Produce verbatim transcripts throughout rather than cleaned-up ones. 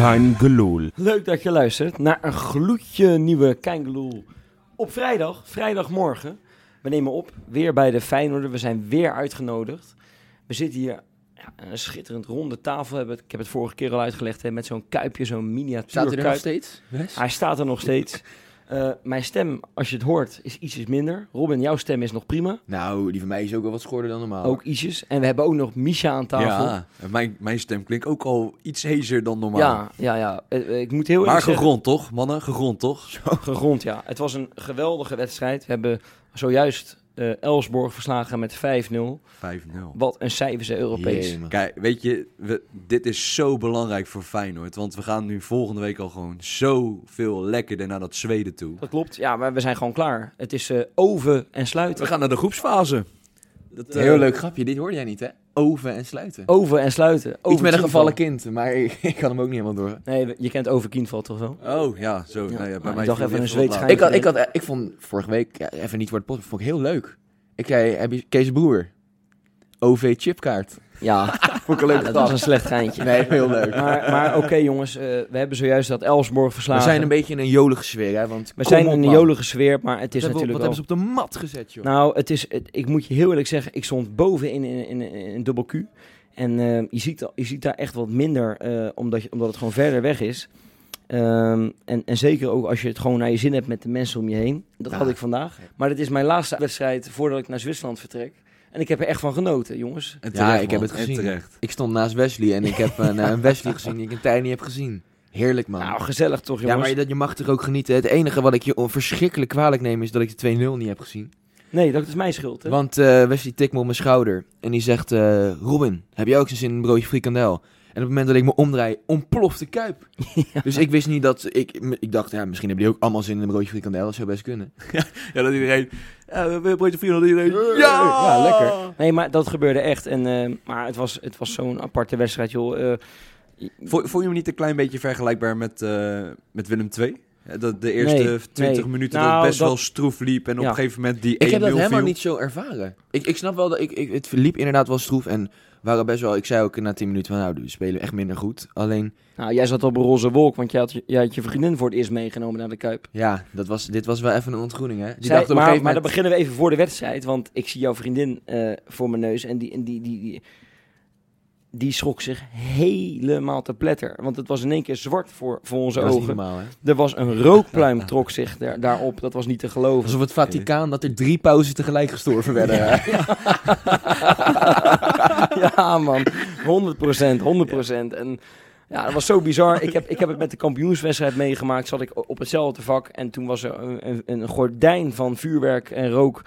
Kein Geloel. Leuk dat je luistert naar een gloedje nieuwe Kein Geloel op vrijdag, vrijdagmorgen. We nemen op, weer bij de Feyenoorder. We zijn weer uitgenodigd. We zitten hier ja, aan een schitterend ronde tafel. Ik heb het vorige keer al uitgelegd, hè, met zo'n kuipje, zo'n miniatuur. Staat hij er nog steeds? Yes. Hij staat er nog steeds. Uh, mijn stem, als je het hoort, is ietsjes minder. Robin, jouw stem is nog prima. Nou, die van mij is ook al wat schorder dan normaal. Ook ietsjes. En we hebben ook nog Misha aan tafel. Ja, mijn, mijn stem klinkt ook al iets hezer dan normaal. Ja, ja, ja. Uh, ik moet heel maar gegrond zeggen. toch, mannen? Gegrond toch? Zo. Gegrond, ja. Het was een geweldige wedstrijd. We hebben zojuist uh, Elfsborg verslagen met vijf nul. vijf nul. Wat een cijfer ze Europees. Jee, kijk, weet je, we, dit is zo belangrijk voor Feyenoord. Want we gaan nu volgende week al gewoon zoveel lekkerder naar dat Zweden toe. Dat klopt, ja, maar we zijn gewoon klaar. Het is uh, oven en sluiten. We gaan naar de groepsfase. Dat, uh, Heel leuk grapje, dit hoorde jij niet hè? Oven en sluiten. Oven en sluiten. Over Iets met een gevallen kind, maar ik, ik kan hem ook niet helemaal door. Nee, je kent Ove Kindvall toch wel? Oh ja, zo. Ja. Nou ja, bij mij ik dacht even een Zweeds schijntje. Ik had, ik, had, ik vond vorige week, ja, even niet voor het pot, vond ik heel leuk. Ik zei, heb je Kees Broer? O V-chipkaart. Ja, vond ik leuk. Ja, dat was een slecht geintje. Nee, heel leuk. Maar, maar oké okay, jongens, uh, we hebben zojuist dat Elfsborg verslagen. We zijn een beetje in een jolige sfeer. Hè, want we zijn op, in een jolige sfeer, maar het is dat natuurlijk wel... Wat al... hebben ze op de mat gezet, joh? Nou, het is, het, ik moet je heel eerlijk zeggen, ik stond boven in, in, in, in dubbel Q. En uh, je, ziet, je ziet daar echt wat minder, uh, omdat, je, omdat het gewoon verder weg is. Um, en, en zeker ook als je het gewoon naar je zin hebt met de mensen om je heen. Dat ja. had ik vandaag. Maar dit is mijn laatste wedstrijd voordat ik naar Zwitserland vertrek. En ik heb er echt van genoten, jongens. Terecht, ja, ik man. heb het gezien. Ik stond naast Wesley en ik heb een, een Wesley gezien die ik in tijd niet heb gezien. Heerlijk, man. Nou, gezellig toch, jongens. Ja, maar je, dat, je mag er ook genieten. Het enige wat ik je verschrikkelijk kwalijk neem is dat ik de twee nul niet heb gezien. Nee, dat is mijn schuld, hè? Want uh, Wesley tikt me op mijn schouder en die zegt... Uh, Robin, heb jij ook zin in een broodje frikandel? En op het moment dat ik me omdraai, ontploft de Kuip. Ja. Dus ik wist niet dat... Ik, ik dacht, ja, misschien hebben die ook allemaal zin in een broodje frikandel. Dat zou best kunnen. Ja, ja dat iedereen... Ja, we hebben een broodje frikandel. Iedereen... Ja! Ja, lekker. Nee, maar dat gebeurde echt. En, uh, maar het was, het was zo'n aparte wedstrijd, joh. Uh, Vo- Vond je me niet een klein beetje vergelijkbaar met, uh, met Willem twee? Dat de eerste nee, twintig nee. minuten nou, dat het best dat... wel stroef liep en ja. op een gegeven moment die één nul Ik heb dat helemaal viel. niet zo ervaren. Ik, ik snap wel dat ik, ik, het liep inderdaad wel stroef en waren best wel... Ik zei ook na tien minuten van nou, we spelen echt minder goed. Alleen... Nou, jij zat op een roze wolk, want jij had, jij had je vriendin voor het eerst meegenomen naar de Kuip. Ja, dat was, dit was wel even een ontgroening, hè? Die Zij, dacht maar, moment... maar dan beginnen we even voor de wedstrijd, want ik zie jouw vriendin uh, voor mijn neus en die... En die, die, die... Die schrok zich helemaal te pletter. Want het was in één keer zwart voor, voor onze ogen. Helemaal, er was een rookpluim trok zich daar, daarop. Dat was niet te geloven. Alsof het Vaticaan dat er drie pauzen tegelijk gestorven werden. Ja, ja. Ja man. honderd procent. honderd procent. En ja, dat was zo bizar. Ik heb, ik heb het met de kampioenswedstrijd meegemaakt. Zat ik op hetzelfde vak. En toen was er een, een gordijn van vuurwerk en rook...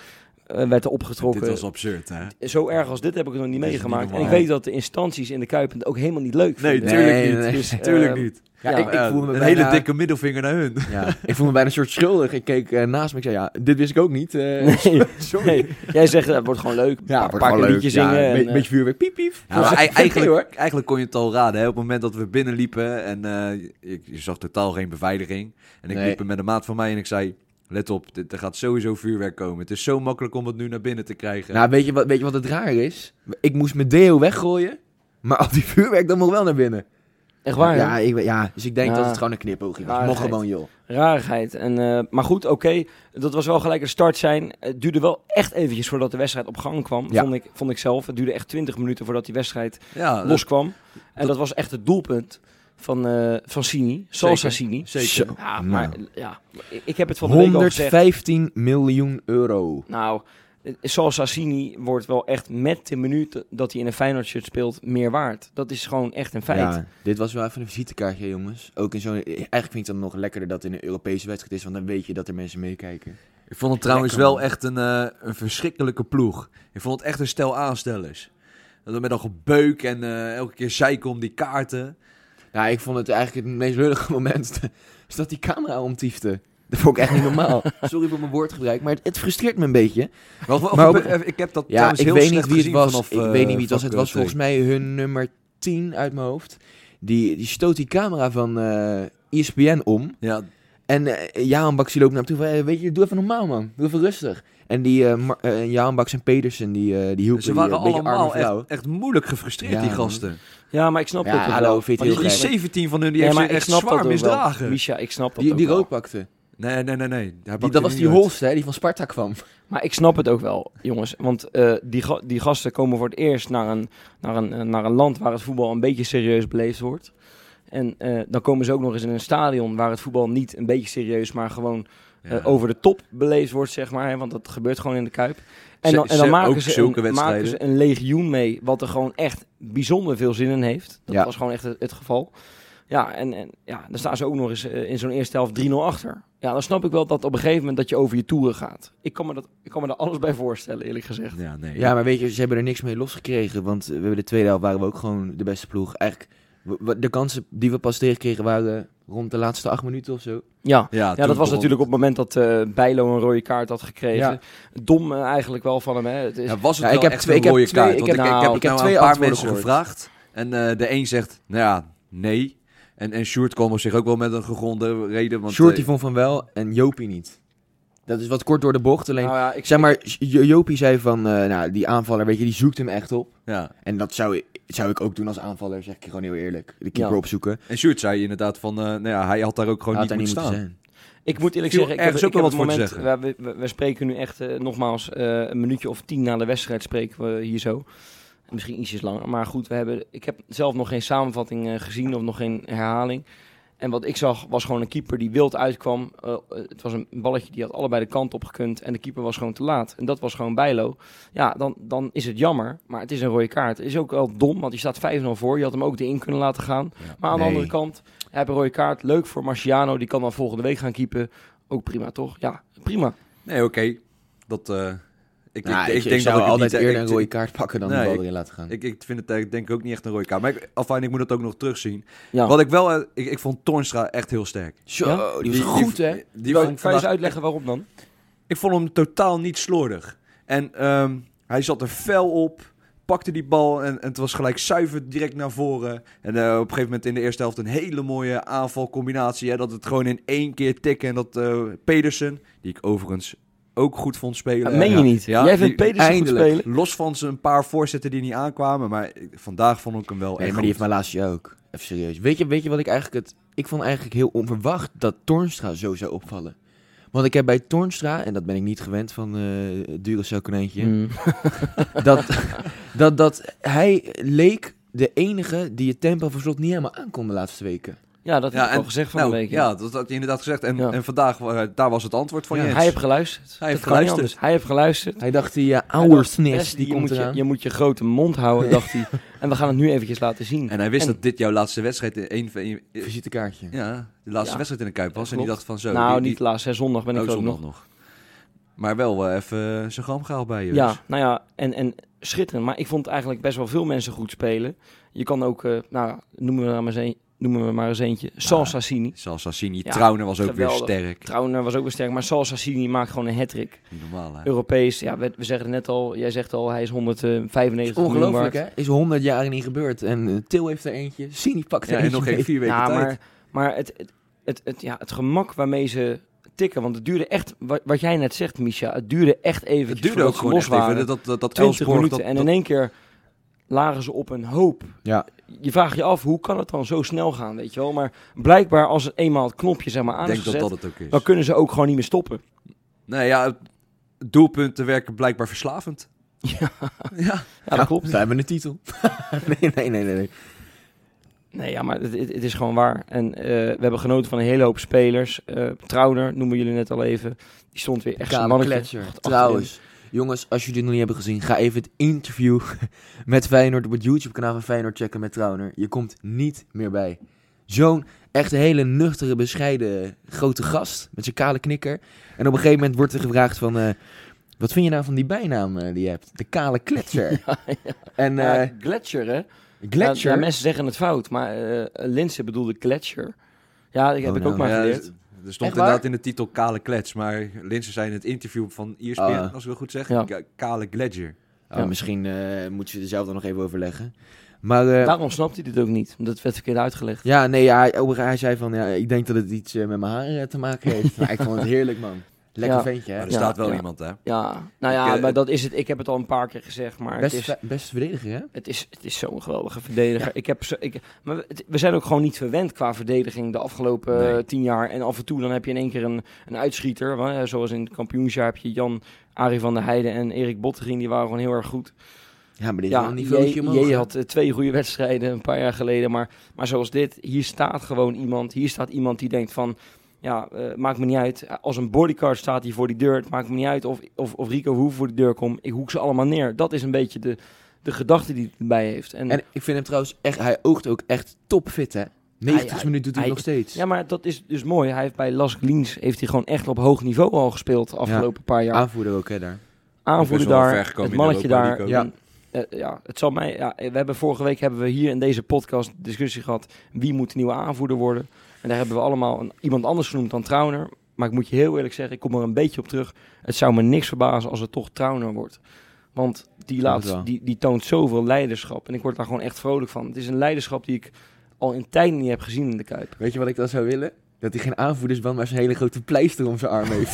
werd er opgetrokken. Dit was absurd, hè? Zo erg als dit heb ik het nog niet meegemaakt. Niet en ik weet dat de instanties in de Kuip het ook helemaal niet leuk vinden. Nee, tuurlijk niet. Nee, nee. Dus, uh, tuurlijk niet. Ja, ja, ik, ik voel me een bijna... hele dikke middelvinger naar hun. Ja, ik voel me bijna een soort schuldig. Ik keek uh, naast me. Ik zei, ja, dit wist ik ook niet. Uh, nee, sorry. Nee. Jij zegt, het wordt gewoon leuk. Ja, een paar liedje zingen. Ja, en, een beetje vuurwerk. Piep, piep. Ja, maar eigenlijk, eigenlijk, eigenlijk kon je het al raden. Hè? Op het moment dat we binnenliepen en uh, ik, je zag totaal geen beveiliging. En ik nee. liep er met een maat van mij en ik zei... Let op, dit, er gaat sowieso vuurwerk komen. Het is zo makkelijk om het nu naar binnen te krijgen. Nou, weet je wat, weet je wat het raar is? Ik moest mijn deo weggooien, maar al die vuurwerk dan mocht wel naar binnen. Echt waar? Ja, ik, ja. dus ik denk ja. dat het gewoon een knipoogje was. Mocht gewoon, joh. Rarigheid. En, uh, maar goed, oké. Okay. Dat was wel gelijk een start zijn. Het duurde wel echt eventjes voordat de wedstrijd op gang kwam, ja. vond, ik, vond ik zelf. Het duurde echt twintig minuten voordat die wedstrijd ja, loskwam. Dat, en dat, dat was echt het doelpunt. Van, uh, van Sini, Sal Sassini. Zeker. Ja, maar nou. ja, ik heb het van de week al gezegd. honderdvijftien miljoen euro. Nou, Sal Sassini wordt wel echt met de minuut dat hij in een Feyenoord shirt speelt meer waard. Dat is gewoon echt een feit. Ja, dit was wel even een visitekaartje, jongens. Ook in zo'n, eigenlijk vind ik het nog lekkerder dat het in een Europese wedstrijd is, want dan weet je dat er mensen meekijken. Ik vond het trouwens Lekker, wel man. echt een, uh, een verschrikkelijke ploeg. Ik vond het echt een stel aanstellers. Dat met al gebeuk en uh, elke keer zeiken om die kaarten. Nou, ik vond het eigenlijk het meest lullige moment is dat die camera omtiefde. Dat vond ik echt niet normaal. Sorry voor mijn woordgebruik, maar het, het frustreert me een beetje. Maar, maar, maar ook, ik heb dat ja, ik heel weet niet wie het was. Vanaf, ik uh, weet niet wie het was. Het was volgens mij hun nummer tien uit mijn hoofd. Die, die stoot die camera van uh, E S P N om. Ja. En uh, Jahanbakhsh loopt naar hem toe van, weet je, doe even normaal, man. Doe even rustig. En die uh, Mar- uh, Jahanbakhsh en Pedersen, die, uh, die hielpen. Ze waren die, uh, allemaal echt, echt moeilijk gefrustreerd, ja, die gasten. Ja, maar ik snap ja, dat hallo, wel. Want die zeventien van hun, die ja, heeft echt zwaar misdragen. Misha, ik snap dat die, ook die rood pakte. Nee, nee, nee, nee. Die, dat was die Holst, hè, die van Sparta kwam. Maar ik snap het ook wel, jongens. Want uh, die, ga- die gasten komen voor het eerst naar een, naar, een, naar een land waar het voetbal een beetje serieus beleefd wordt. En uh, dan komen ze ook nog eens in een stadion waar het voetbal niet een beetje serieus, maar gewoon uh, ja. over de top beleefd wordt, zeg maar. Hè, want dat gebeurt gewoon in de Kuip. En dan, en dan maken, ze een, maken ze een legioen mee, wat er gewoon echt bijzonder veel zin in heeft. Dat ja. was gewoon echt het, het geval. Ja, en, en ja, dan staan ze ook nog eens uh, in zo'n eerste helft drie nul achter. Ja, dan snap ik wel dat op een gegeven moment dat je over je toeren gaat. Ik kan me, dat, ik kan me daar alles bij voorstellen, eerlijk gezegd. Ja, nee, ja. ja, maar weet je, ze hebben er niks mee losgekregen. Want we hebben de tweede helft waren we ook gewoon de beste ploeg. Eigenlijk, de kansen die we pas tegenkregen waren rond de laatste acht minuten of zo. Ja, ja, ja dat was natuurlijk op het moment dat uh, Bijlo een rode kaart had gekregen. Ja. Dom uh, eigenlijk wel van hem. Hè. Het is... ja, was het ja, wel echt twee, een rode kaart? Want ik heb, nou, ik heb, ik heb nou twee een paar mensen gehoord. gevraagd. En uh, de een zegt, nou ja, nee... En, en Sjoerd kwam op zich ook wel met een gegronde reden. Want Sjoerd die eh, vond van wel en Jopie niet. Dat is wat kort door de bocht. Alleen, nou ja, ik zeg maar, Jopie zei van, uh, nou, die aanvaller, weet je, die zoekt hem echt op. Ja. En dat zou, zou ik ook doen als aanvaller, zeg ik gewoon heel eerlijk. De keeper ja. opzoeken. En Sjoerd zei inderdaad van, uh, nou ja, hij had daar ook gewoon had niet moeten niet staan. Moeten ik moet eerlijk zeggen, ik heb, ik heb wat voor moment, zeggen. We, we, we spreken nu echt, uh, nogmaals, uh, een minuutje of tien na de wedstrijd spreken we hier zo. Misschien ietsjes langer, maar goed, we hebben, ik heb zelf nog geen samenvatting uh, gezien of nog geen herhaling. En wat ik zag was gewoon een keeper die wild uitkwam. Uh, het was een balletje die had allebei de kant op gekund en de keeper was gewoon te laat. En dat was gewoon Bijlo. Ja, dan, dan is het jammer, maar het is een rode kaart. Het is ook wel dom, want je staat vijf nul voor. Je had hem ook erin kunnen laten gaan. Ja, maar aan nee. de andere kant, hij heeft een rode kaart. Leuk voor Marciano, die kan dan volgende week gaan keepen. Ook prima, toch? Ja, prima. Nee, oké. Okay. Dat... Uh... Ik, nou, ik, ik, ik denk zou dat ik altijd niet, eerder ik, een rode kaart pakken dan nee, de bal erin laten gaan. Ik, ik vind het ik denk ook niet echt een rode kaart. Maar ik, afijn, ik moet het ook nog terugzien. Ja. Wat ik wel... Ik, ik vond Tornstra echt heel sterk. Zo, ja? die, die was goed, hè? Die, die vond, kan je eens uitleggen waarom dan? Ik vond hem totaal niet slordig. En um, hij zat er fel op. Pakte die bal en, en het was gelijk zuiver direct naar voren. En uh, op een gegeven moment in de eerste helft een hele mooie aanvalcombinatie. Hè, dat het gewoon in één keer tikken. En dat uh, Pedersen, die ik overigens... ook goed vond spelen. Dat meen je ja. niet. Ja, jij vindt Pedersen goed spelen. Los van zijn paar voorzetten die niet aankwamen. Maar vandaag vond ik hem wel nee, echt maar goed. Die heeft maar laatst je ook. Even serieus. Weet je, weet je wat ik eigenlijk... het? Ik vond eigenlijk heel onverwacht dat Tornstra zo zou opvallen. Want ik heb bij Tornstra... en dat ben ik niet gewend van uh, het dure konijntje. Mm. dat, dat, dat hij leek de enige die het tempo voor Slot niet helemaal aankon de laatste weken. Ja, dat heb ja, ik en, al gezegd van nou, de week. Ja, dat had je inderdaad gezegd. En, ja. en vandaag, uh, daar was het antwoord van ja, Jens. Hij heeft geluisterd. Hij heeft geluisterd. Hij heeft geluisterd. Hij dacht, die uh, ouwersnes, die, die komt eraan. Je, je moet je grote mond houden, dacht hij. En we gaan het nu eventjes laten zien. En hij wist en, dat dit jouw laatste wedstrijd in één... Een, een, visitekaartje. Ja, de laatste ja. wedstrijd in de Kuip was. En die dacht van zo... Nou, die, die, niet laatst, hè, zondag ben ik ook nog. nog. Maar wel uh, even zijn gram gehaald bij je. Ja, nou ja, en... en schitterend. Maar ik vond eigenlijk best wel veel mensen goed spelen. Je kan ook, uh, nou, noemen we nou maar eens noemen we maar eens eentje, Sal Sassini. Sal Sassini, ja, Trauner was ook geweldig. weer sterk. Trauner was ook weer sterk, maar Sal Sassini maakt gewoon een hat-trick. Normaal, hè? Europees, ja, we, we zeggen het net al, jij zegt al, hij is honderdvijfennegentig miljoen waard. Ongelooflijk, hè? Is honderd jaar niet gebeurd. En uh, Til heeft er eentje, Sini pakt er ja, eentje. En nog geen vier weken ja, tijd. Maar, maar het, het, het, het, ja, het gemak waarmee ze tikken, want het duurde echt, wat, wat jij net zegt, Misha, het duurde echt even. Het duurde ook gewoon echt even, dat, dat, dat Elfsborg, minuten, dat, en in één keer... lagen ze op een hoop. Ja. Je vraagt je af, hoe kan het dan zo snel gaan, weet je wel? Maar blijkbaar als het eenmaal het knopje zeg maar, aan is gezet, dat dat het ook is. Dan kunnen ze ook gewoon niet meer stoppen. Nee, ja, doelpunten werken blijkbaar verslavend. Ja, ja. ja dat ja, klopt. Zij hebben een titel. nee, nee, nee, nee, nee. Nee, ja, maar het, het is gewoon waar. En uh, we hebben genoten van een hele hoop spelers. Uh, Trauner, noemen jullie net al even. Die stond weer echt zo'n mannetje. Trouwens. Jongens, als jullie dit nog niet hebben gezien, ga even het interview met Feyenoord op het YouTube-kanaal van Feyenoord checken met Trauner. Je komt niet meer bij. Zo'n echt hele nuchtere, bescheiden grote gast met zijn kale knikker. En op een gegeven moment wordt er gevraagd van, uh, Wat vind je nou van die bijnaam uh, die je hebt? De kale kletser. ja, ja. En, uh, ja, gletscher, hè? Gletscher? Ja, ja, mensen zeggen het fout, maar uh, Linse bedoelde gletscher. Ja, dat heb oh, ik nou. ook maar ja, geleerd. Dus, er stond Echt inderdaad waar? in de titel kale klets, maar Linse zei in het interview van E S P N, uh, als ik wel goed zeg, ja. kale gletscher. Oh. Ja, misschien uh, moeten ze er zelf dan nog even overleggen. Maar, uh, Daarom snapt hij dit ook niet, omdat het werd verkeerd uitgelegd. Ja, nee, ja, hij, hij zei van, ja, ik denk dat het iets uh, met mijn haar uh, te maken heeft. Maar ik vond het heerlijk, man. Lekker ja. ventje, hè? Maar er ja, staat wel ja. iemand, hè? Ja, nou ja, ik, uh, maar dat is het. Ik heb het al een paar keer gezegd, maar... Best, het is, best verdediger, hè? Het is, het is zo'n geweldige verdediger. Ja. Ik heb zo, ik, maar het, we zijn ook gewoon niet verwend qua verdediging de afgelopen nee. tien jaar. En af en toe dan heb je in één keer een, een uitschieter. Hè? Zoals in het kampioensjaar heb je Jan, Arie van der Heijden en Erik Bottegien. Die waren gewoon heel erg goed. Ja, maar dit ja, is een niveautje omhoog. Je, je had uh, twee goede wedstrijden een paar jaar geleden. Maar, maar zoals dit, hier staat gewoon iemand. Hier staat iemand die denkt van... Ja, uh, maakt me niet uit. Als een bodyguard staat hier voor die deur, het maakt me niet uit of, of, of Rico Hoef voor de deur komt. Ik hoek ze allemaal neer. Dat is een beetje de, de gedachte die hij erbij heeft. En, en ik vind hem trouwens echt, hij oogt ook echt topfit, hè? negentig minuten doet hij, hij nog steeds. Ja, maar dat is dus mooi. Hij heeft bij Las Liens heeft hij gewoon echt op hoog niveau al gespeeld de afgelopen ja, paar jaar. Aanvoerder ook, hè, daar. Aanvoerder daar, het mannetje daar. daar. Ja. Uh, ja, het zal mij, ja, we hebben vorige week hebben we hier in deze podcast discussie gehad. Wie moet de nieuwe aanvoerder worden? En daar hebben we allemaal een, iemand anders genoemd dan Trauner. Maar ik moet je heel eerlijk zeggen, ik kom er een beetje op terug. Het zou me niks verbazen als het toch Trauner wordt. Want die, laat, die, die toont zoveel leiderschap. En ik word daar gewoon echt vrolijk van. Het is een leiderschap die ik al in tijden niet heb gezien in de Kuip. Weet je wat ik dan zou willen? Dat hij geen aanvoerdersband, maar zijn hele grote pleister om zijn arm heeft.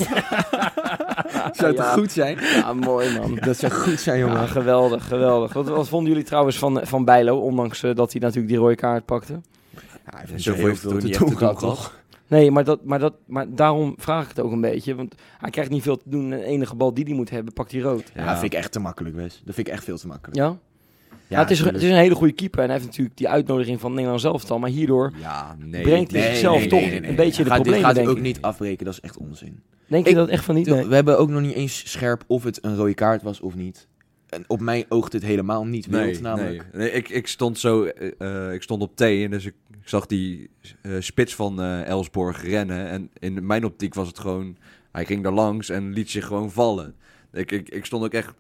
Zou het ja. goed zijn? Ja, mooi man. Dat zou goed zijn, jongen. Ja, geweldig, geweldig. Wat, wat vonden jullie trouwens van, van Bijlo? Ondanks uh, dat hij natuurlijk die rode kaart pakte. Ja, hij heeft zoveel te doen, te doen gehad, toch? Nee, maar, dat, maar, dat, maar daarom vraag ik het ook een beetje. Want hij krijgt niet veel te doen. En de enige bal die hij moet hebben, pakt hij rood. Ja, ja, dat vind ik echt te makkelijk, Wes. Dat vind ik echt veel te makkelijk. Ja? Ja, ja het, is, het is een hele goede keeper. En hij heeft natuurlijk die uitnodiging van Nederland zelf al. Maar hierdoor ja, nee, brengt hij nee, zichzelf nee, nee, toch nee, nee, een nee. beetje ja, de gaat, problemen, gaat denk ik. Gaat ook niet afbreken, dat is echt onzin. Denk ik, je dat echt van niet? Nee. We hebben ook nog niet eens scherp of het een rode kaart was of niet. En op mij oogt het helemaal niet wild, nee, namelijk. Nee, nee ik, ik stond zo, uh, ik stond op T en dus ik, ik zag die uh, spits van uh, Elfsborg rennen. En in mijn optiek was het gewoon, hij ging daar langs en liet zich gewoon vallen. Ik, ik, ik stond ook echt,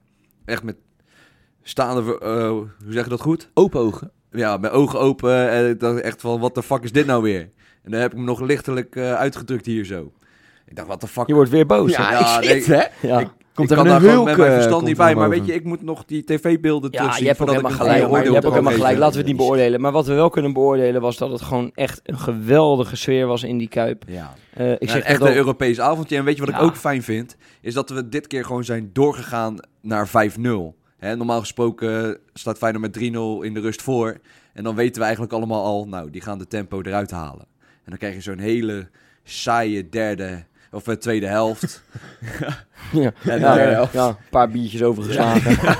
echt met staande, uh, hoe zeg je dat goed? Open ogen. Ja, met ogen open en ik dacht echt van, wat de fuck is dit nou weer? En dan heb ik hem nog lichtelijk uh, uitgedrukt hier zo. Ik dacht, wat de fuck? Je wordt weer boos. Ja, ja, ja shit, nee, hè? Ja. Ik, Komt ik kan daar gewoon met mijn verstand niet bij, maar weet je, ik moet nog die tv-beelden terugzien. Ja, je hebt ook helemaal gelijk, maar je hebt ook helemaal gelijk. Laten we het niet beoordelen. Maar wat we wel kunnen beoordelen was dat het gewoon echt een geweldige sfeer was in die Kuip. Ja. Uh, ik ja, zeg echt een ook... Europees avondje. En weet je wat ja. ik ook fijn vind? Is dat we dit keer gewoon zijn doorgegaan naar vijf nul. Hè, normaal gesproken staat Feyenoord met drie nul in de rust voor. En dan weten we eigenlijk allemaal al, nou, die gaan de tempo eruit halen. En dan krijg je zo'n hele saaie derde... Of de tweede helft. ja, en, ja, uh, ja, een paar biertjes overgeslagen.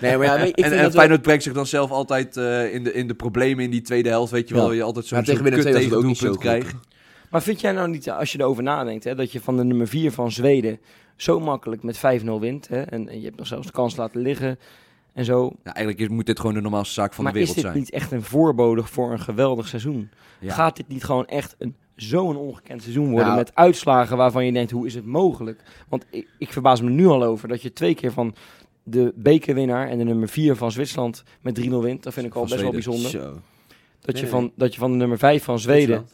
nee, maar ja, ik en en Feyenoord we... brengt zich dan zelf altijd uh, in, de, in de problemen in die tweede helft. Weet je wel, ja. je altijd zo'n, ja, zo'n kut tegen doelpunt krijgt. Maar vind jij nou niet, als je erover nadenkt, hè, dat je van de nummer vier van Zweden zo makkelijk met vijf nul wint. Hè, en, en je hebt nog zelfs de kans laten liggen. En zo. Ja, eigenlijk is, moet dit gewoon de normaalste zaak van maar de wereld zijn. Maar is dit zijn. niet echt een voorbode voor een geweldig seizoen? Ja. Gaat dit niet gewoon echt een... zo'n ongekend seizoen worden nou, met uitslagen waarvan je denkt, hoe is het mogelijk? Want ik, ik verbaas me nu al over dat je twee keer van de bekerwinnaar en de nummer vier van Zwitserland met drie nul wint. Dat vind ik al best Zweden. wel bijzonder. Zo. Dat, nee, je van, nee. dat je van de nummer vijf van Zweden...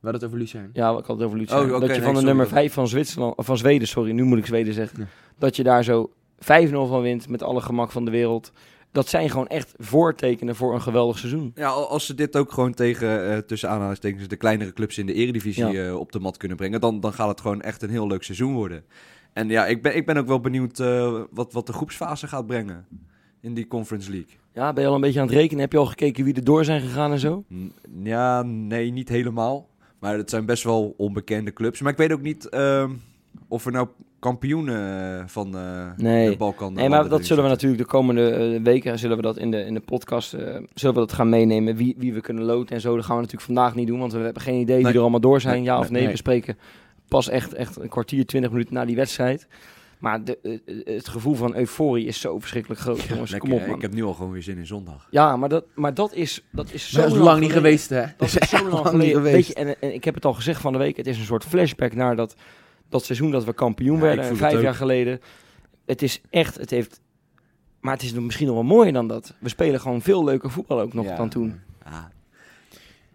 Waar dat over Luus zijn? Ja, ik had het over Luus zijn. Oh, okay, dat je van nee, de sorry, nummer vijf van, Zwitserland, van Zweden, sorry, nu moet ik Zweden zeggen, ja. dat je daar zo vijf nul van wint met alle gemak van de wereld. Dat zijn gewoon echt voortekenen voor een geweldig seizoen. Ja, als ze dit ook gewoon tegen, uh, tussen aanhalingstekens, de kleinere clubs in de Eredivisie ja. uh, op de mat kunnen brengen, dan, dan gaat het gewoon echt een heel leuk seizoen worden. En ja, ik ben, ik ben ook wel benieuwd uh, wat, wat de groepsfase gaat brengen in die Conference League. Ja, ben je al een beetje aan het rekenen? Heb je al gekeken wie er door zijn gegaan en zo? N- ja, nee, niet helemaal. Maar het zijn best wel onbekende clubs. Maar ik weet ook niet uh, of er nou... kampioenen van uh, nee. de Balkan. Nee, maar dat zullen zetten. we natuurlijk de komende uh, weken zullen we dat in de, in de podcast uh, zullen we dat gaan meenemen. Wie, wie we kunnen loten en zo. Dat gaan we natuurlijk vandaag niet doen, want we hebben geen idee nee. wie er allemaal door zijn. Nee. Ja of nee, nee. nee. We spreken pas echt, echt een kwartier, twintig minuten na die wedstrijd. Maar de, uh, het gevoel van euforie is zo verschrikkelijk groot. Ja, jongens, lekker, kom op, man. Ik heb nu al gewoon weer zin in zondag. Ja, maar dat, maar dat is, dat is zo dat is lang, lang niet geweest, hè? Dat is, is zo lang, lang niet geweest. Weet je, en, en ik heb het al gezegd van de week. Het is een soort flashback naar dat. Dat seizoen dat we kampioen ja, werden, vijf jaar geleden. Het is echt, het heeft... Maar het is misschien nog wel mooier dan dat. We spelen gewoon veel leuker voetbal ook nog ja. dan toen. Ja.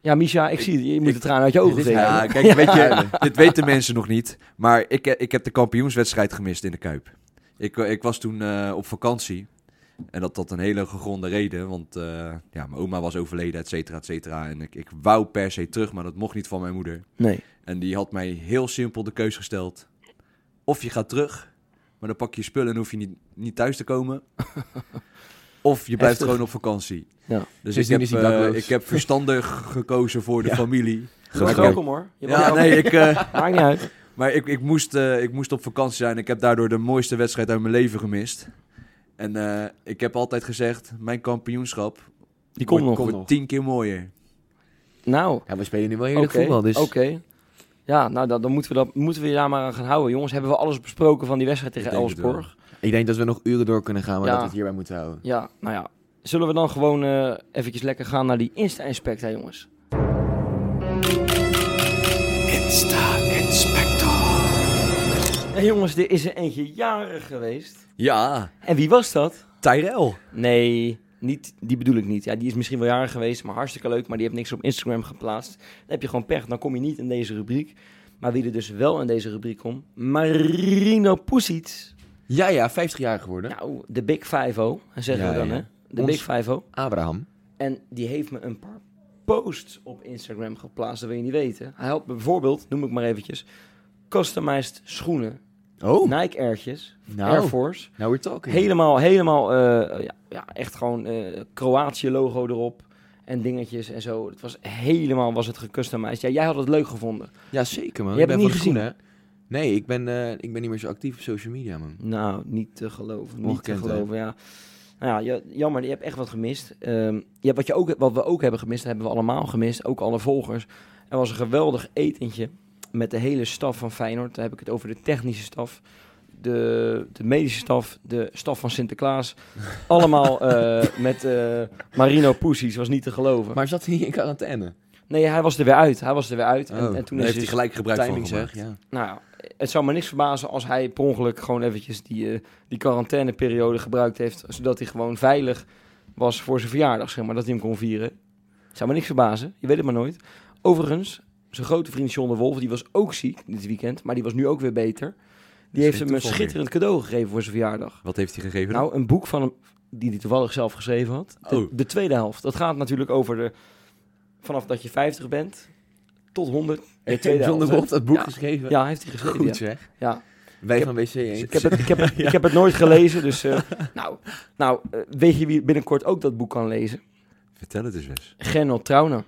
Ja, Misha, ik, ik zie het. Je moet ik, de tranen uit je ogen geven. Ja, kijk, ja. Weet je, dit weten mensen nog niet. Maar ik, ik heb de kampioenswedstrijd gemist in de Kuip. Ik, ik was toen uh, op vakantie. En dat had een hele gegronde reden. Want uh, ja, mijn oma was overleden, et cetera, et cetera. En ik, ik wou per se terug, maar dat mocht niet van mijn moeder. Nee. En die had mij heel simpel de keus gesteld. Of je gaat terug, maar dan pak je je spullen en hoef je niet, niet thuis te komen. Of je blijft Heftig. gewoon op vakantie. Ja. Dus, dus ik, heb, uh, ik heb verstandig gekozen voor de ja. familie. Welkom hoor. Je ja, nee, ik, uh, maakt niet uit. Maar ik, ik, moest, uh, ik moest op vakantie zijn. Ik heb daardoor de mooiste wedstrijd uit mijn leven gemist. En uh, ik heb altijd gezegd, mijn kampioenschap die komt nog, komt nog tien keer mooier. Nou. Ja, we spelen nu wel eerlijk okay, voetbal. Dus. Oké. Okay. Ja, nou dat, dan moeten we, dat, moeten we je daar maar aan gaan houden. Jongens, hebben we alles besproken van die wedstrijd tegen Elfsborg? Ik denk dat we nog uren door kunnen gaan, maar ja. dat we het hierbij moeten houden. Ja, nou ja. Zullen we dan gewoon uh, eventjes lekker gaan naar die Insta-inspect, hè jongens? Insta-inspector. Hey, jongens, er is er eentje jarig geweest. Ja. En wie was dat? Tyrell. Nee, niet, die bedoel ik niet. Ja, die is misschien wel jarig geweest, maar hartstikke leuk. Maar die heeft niks op Instagram geplaatst. Dan heb je gewoon pech, dan kom je niet in deze rubriek. Maar wie er dus wel in deze rubriek komt, Marino Pusic. Ja, ja, vijftig jaar geworden. Nou, de Big Five-O, zeggen ja, we dan, ja. hè? De Ons Big Five-O. Abraham. En die heeft me een paar posts op Instagram geplaatst, dat wil je niet weten. Hij helpt me bijvoorbeeld, noem ik maar eventjes, customized schoenen. Oh. Nike Airtjes, nou, Air Force. Now we're talking. Helemaal, helemaal, uh, ja, ja, echt gewoon uh, Kroatië-logo erop. En dingetjes en zo. Het was helemaal, was het gecustomized. Ja, jij had het leuk gevonden. Ja, zeker man. Je hebt het niet gezien, hè? Nee, ik ben, uh, ik ben niet meer zo actief op social media, man. Nou, niet te geloven. Niet te geloven, ja. Nou ja, jammer, je hebt echt wat gemist. Um, je hebt wat, je ook, wat we ook hebben gemist, dat hebben we allemaal gemist. Ook alle volgers. Er was een geweldig etentje met de hele staf van Feyenoord. Daar heb ik het over de technische staf, de, de medische staf, de staf van Sinterklaas. Allemaal uh, met uh, Marino Pusic, was niet te geloven. Maar zat hij in quarantaine? Nee, hij was er weer uit. Hij was er weer uit. En, oh, en toen is heeft hij gelijk gebruik van gemaakt. Ja. Nou, het zou me niks verbazen als hij per ongeluk gewoon eventjes die, uh, die quarantaineperiode gebruikt heeft, zodat hij gewoon veilig was voor zijn verjaardag, zeg maar, dat hij hem kon vieren. Zou me niks verbazen. Je weet het maar nooit. Overigens, zijn grote vriend John de Wolf, die was ook ziek dit weekend, maar die was nu ook weer beter. Die heeft hem een schitterend cadeau gegeven voor zijn verjaardag. Wat heeft hij gegeven? Nou, een boek van hem, die hij toevallig zelf geschreven had. De, oh. de tweede helft. Dat gaat natuurlijk over de... Vanaf dat je vijftig bent, tot honderd. Heeft John de Wolf dat boek ja. geschreven? Ja, heeft hij geschreven. Goed, ja. zeg. Ja. Wij van W C eens. Ik heb het, ik heb het, ja. ik heb het nooit gelezen, dus... Uh, nou, nou uh, weet je wie binnenkort ook dat boek kan lezen? Vertel het eens, Wes. Gernot Trauner.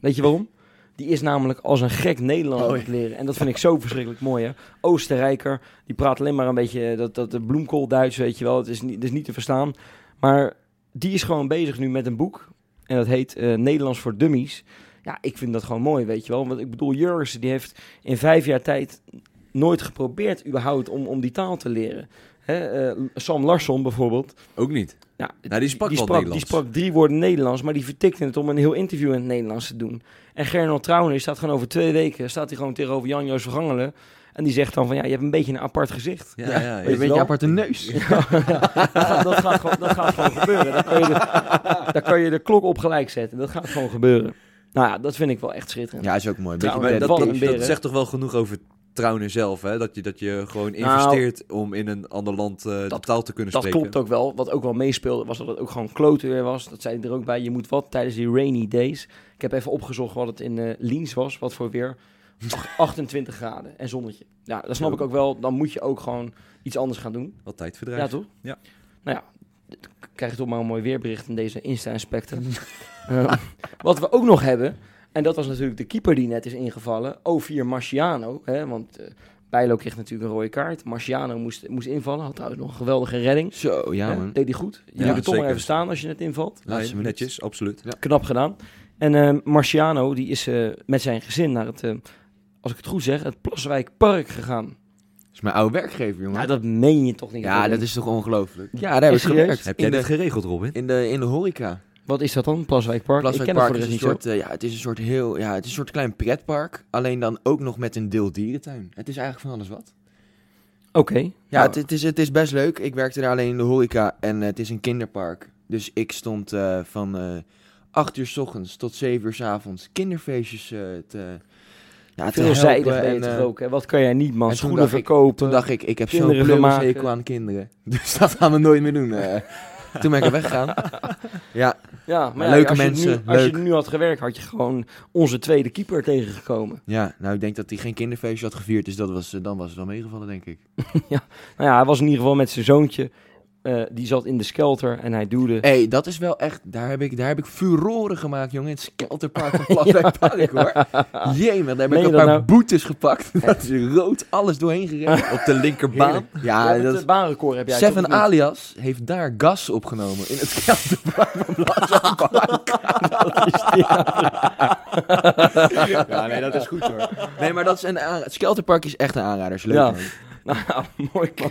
Weet je waarom? Die is namelijk als een gek Nederlander aan het leren. En dat vind ik zo verschrikkelijk mooi, hè. Oostenrijker, die praat alleen maar een beetje dat, dat de bloemkool Duits, weet je wel. Het is niet, het is niet te verstaan. Maar die is gewoon bezig nu met een boek. En dat heet uh, Nederlands voor Dummies. Ja, ik vind dat gewoon mooi, weet je wel. Want ik bedoel, Jurgensen die heeft in vijf jaar tijd nooit geprobeerd überhaupt om, om die taal te leren. Hè? Uh, Sam Larsson bijvoorbeeld. Ook niet. Ja, nou, die sprak die wel sprak, Nederlands. Die sprak drie woorden Nederlands, maar die vertikte het om een heel interview in het Nederlands te doen. En Gernot Trauner staat gewoon over twee weken, staat hij gewoon tegenover Jan-Joos Vergangelen. En die zegt dan van, ja, je hebt een beetje een apart gezicht. Ja, ja, ja, je een beetje een aparte neus. Ja, ja. Dat, gaat, dat, gaat gewoon, dat gaat gewoon gebeuren. Daar kan, je de, daar kan je de klok op gelijk zetten. Dat gaat gewoon gebeuren. Nou ja, dat vind ik wel echt schitterend. Ja, is ook mooi. Beetje, Trauner, dat, dat, dat zegt toch wel genoeg over Trauner zelf, hè? Dat je, dat je gewoon investeert nou, om in een ander land uh, dat, de taal te kunnen dat spreken. Dat klopt ook wel. Wat ook wel meespeelde was dat het ook gewoon klote weer was. Dat zei hij er ook bij. Je moet wat tijdens die rainy days. Ik heb even opgezocht wat het in uh, Liens was. Wat voor weer... achtentwintig graden en zonnetje. Ja, dat snap ik ook wel. Dan moet je ook gewoon iets anders gaan doen. Wat tijdverdrijf. Ja, toch? Ja. Nou ja, krijg je toch maar een mooi weerbericht in deze Insta-inspector. uh, wat we ook nog hebben, en dat was natuurlijk de keeper die net is ingevallen. O vier Marciano, hè, want uh, Bijlo kreeg natuurlijk een rode kaart. Marciano moest, moest invallen, had trouwens nog een geweldige redding. Zo, ja hè, man. Deed hij goed. Je ja, moet er toch maar even staan als je net invalt. Laat je me netjes, absoluut. Ja. Knap gedaan. En uh, Marciano, die is uh, met zijn gezin naar het... Uh, als ik het goed zeg, het Plaswijkpark gegaan. Dat is mijn oude werkgever, jongen. Ja, dat meen je toch niet? Ja, dat is toch ongelooflijk? Ja, daar heb ik gewerkt. Heb jij dit geregeld, Robin? In de, in de horeca. Wat is dat dan, Plaswijkpark? Plaswijkpark is een soort, uh, ja, het is een soort heel, ja, het is een soort klein pretpark. Alleen dan ook nog met een deel dierentuin. Het is eigenlijk van alles wat. Oké. Okay. Ja, nou. het, het, is, het is best leuk. Ik werkte daar alleen in de horeca en het is een kinderpark. Dus ik stond uh, van uh, acht uur 's ochtends tot zeven uur 's avonds kinderfeestjes uh, te... Ja, veelzijdig ben je ook. Hè? Wat kan jij niet, man? Schoenen verkopen. Ik, toen dacht ik, ik heb zo'n pleurishekel aan kinderen. Dus dat gaan we nooit meer doen. Uh. Toen ben ik er weggegaan. Ja, ja, maar ja, leuke als mensen. Je nu, als leuk. je nu had gewerkt, had je gewoon onze tweede keeper tegengekomen. Ja, nou ik denk dat hij geen kinderfeestje had gevierd. Dus dat was, dan was het wel meegevallen, denk ik. Ja, nou ja, hij was in ieder geval met zijn zoontje. Uh, die zat in de Skelter en hij duwde... Hé, hey, dat is wel echt... Daar heb ik, daar heb ik furoren gemaakt, jongen. In het Skelterpark van Plaswijkpark, ja, ja. hoor. Jee, daar heb Meen ik een paar nou? boetes gepakt. Dat is rood alles doorheen gereden. Op de linkerbaan. Ja, ja, dat het baanrecord heb jij. Seven Alias heeft daar gas opgenomen. In het Skelterpark van Plaswijkpark. Dat is die... Ja, nee, dat is goed, hoor. Nee, maar dat is een aanrader. Het Skelterpark is echt een aanrader. Is leuk, ja. Nou, nou, mooi man.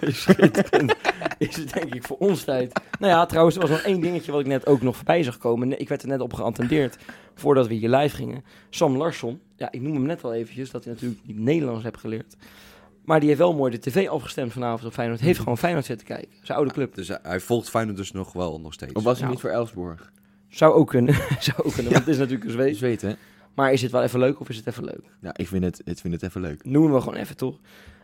Schitterend. Is het denk ik voor ons tijd. Nou ja, trouwens, er was nog één dingetje wat ik net ook nog voorbij zag komen. Ik werd er net op geattendeerd voordat we hier live gingen. Sam Larsson, ja, ik noem hem net al eventjes, dat hij natuurlijk niet Nederlands heeft geleerd. Maar die heeft wel mooi de tv afgestemd vanavond op Feyenoord. Heeft gewoon Feyenoord zitten kijken. Zijn oude club. Dus hij volgt Feyenoord dus nog wel nog steeds. Of was hij nou, niet voor Elfsborg? Zou ook kunnen. Zou ook kunnen, want ja. het is natuurlijk een Zweed. Zweed, hè? Maar is het wel even leuk of is het even leuk? Nou, ik vind het, ik vind het even leuk. Noemen we gewoon even, toch?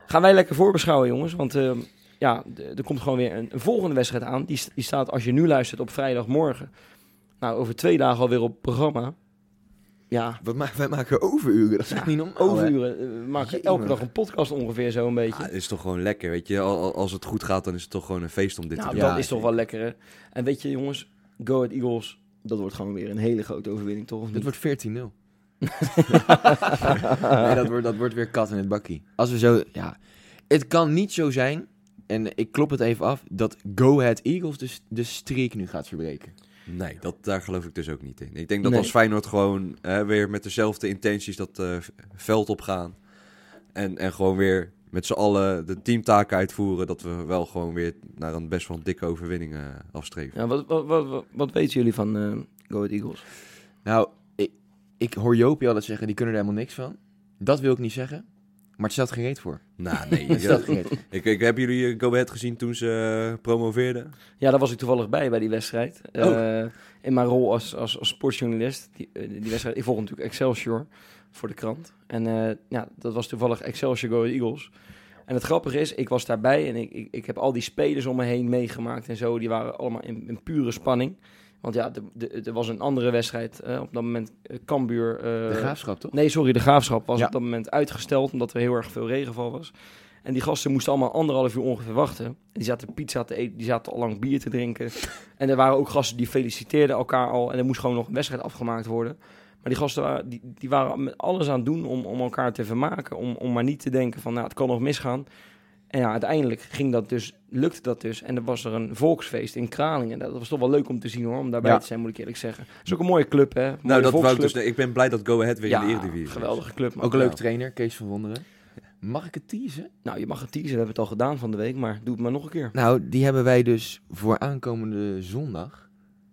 Gaan wij lekker voorbeschouwen, jongens, want uh, ja, er komt gewoon weer een, een volgende wedstrijd aan. Die, die staat, als je nu luistert, op vrijdagmorgen. Nou, over twee dagen alweer op programma. Ja. Wat ma- wij maken overuren, dat is ja, echt niet normaal. Overuren, uh, we maken elke dag een podcast ongeveer zo een beetje. Het ja, is toch gewoon lekker, weet je. Al, als het goed gaat, dan is het toch gewoon een feest om dit nou, te doen. Ja, dat is toch wel lekker, hè? En weet je, jongens, Go Ahead Eagles, dat wordt gewoon weer een hele grote overwinning, toch? Dit wordt veertien nul. Nee, dat wordt, dat wordt weer kat in het bakkie. Als we zo, ja, het kan niet zo zijn, en ik klop het even af, dat Go Ahead Eagles de, de streak nu gaat verbreken. Nee, dat, daar geloof ik dus ook niet in. Ik denk dat nee. als Feyenoord gewoon hè, weer met dezelfde intenties dat uh, veld opgaan en, en gewoon weer met z'n allen de teamtaken uitvoeren, dat we wel gewoon weer naar een best wel dikke overwinning uh, afstreven. Ja, wat, wat, wat, wat weten jullie van uh, Go Ahead Eagles? Nou, ik hoor Jopie altijd zeggen, die kunnen er helemaal niks van. Dat wil ik niet zeggen. Maar het staat gereed voor. Nou, nee. Het staat gereed. Ik, ik heb jullie Go Ahead gezien toen ze uh, promoveerden. Ja, daar was ik toevallig bij, bij die wedstrijd. Oh. Uh, in mijn rol als, als, als sportjournalist. Die, uh, die wedstrijd, ik volg natuurlijk Excelsior voor de krant. En uh, ja, dat was toevallig Excelsior Go Ahead Eagles. En het grappige is, ik was daarbij en ik, ik, ik heb al die spelers om me heen meegemaakt en zo. Die waren allemaal in, in pure spanning. Want ja, er was een andere wedstrijd. Uh, op dat moment uh, Cambuur... Uh, de Graafschap, toch? Nee, sorry, de Graafschap was ja. op dat moment uitgesteld, omdat er heel erg veel regenval was. En die gasten moesten allemaal anderhalf uur ongeveer wachten. Die zaten pizza te eten, die zaten al lang bier te drinken. En er waren ook gasten die feliciteerden elkaar al. En er moest gewoon nog een wedstrijd afgemaakt worden. Maar die gasten waren, die, die waren met alles aan het doen om, om elkaar te vermaken. Om, om maar niet te denken van, nou, het kan nog misgaan. En ja, uiteindelijk ging dat dus, lukte dat dus. En er was er een volksfeest in Kralingen. Dat was toch wel leuk om te zien, hoor. Om daarbij ja. te zijn, moet ik eerlijk zeggen. Het is ook een mooie club, hè. Mooie nou, dat wou ik, dus, ik ben blij dat Go Ahead weer ja, in de Eredivisie is. Geweldige club. Man. Ook een leuk trainer, Kees van Wonderen. Mag ik het teasen? Nou, je mag het teasen. We hebben het al gedaan van de week, maar doe het maar nog een keer. Nou, die hebben wij dus voor aankomende zondag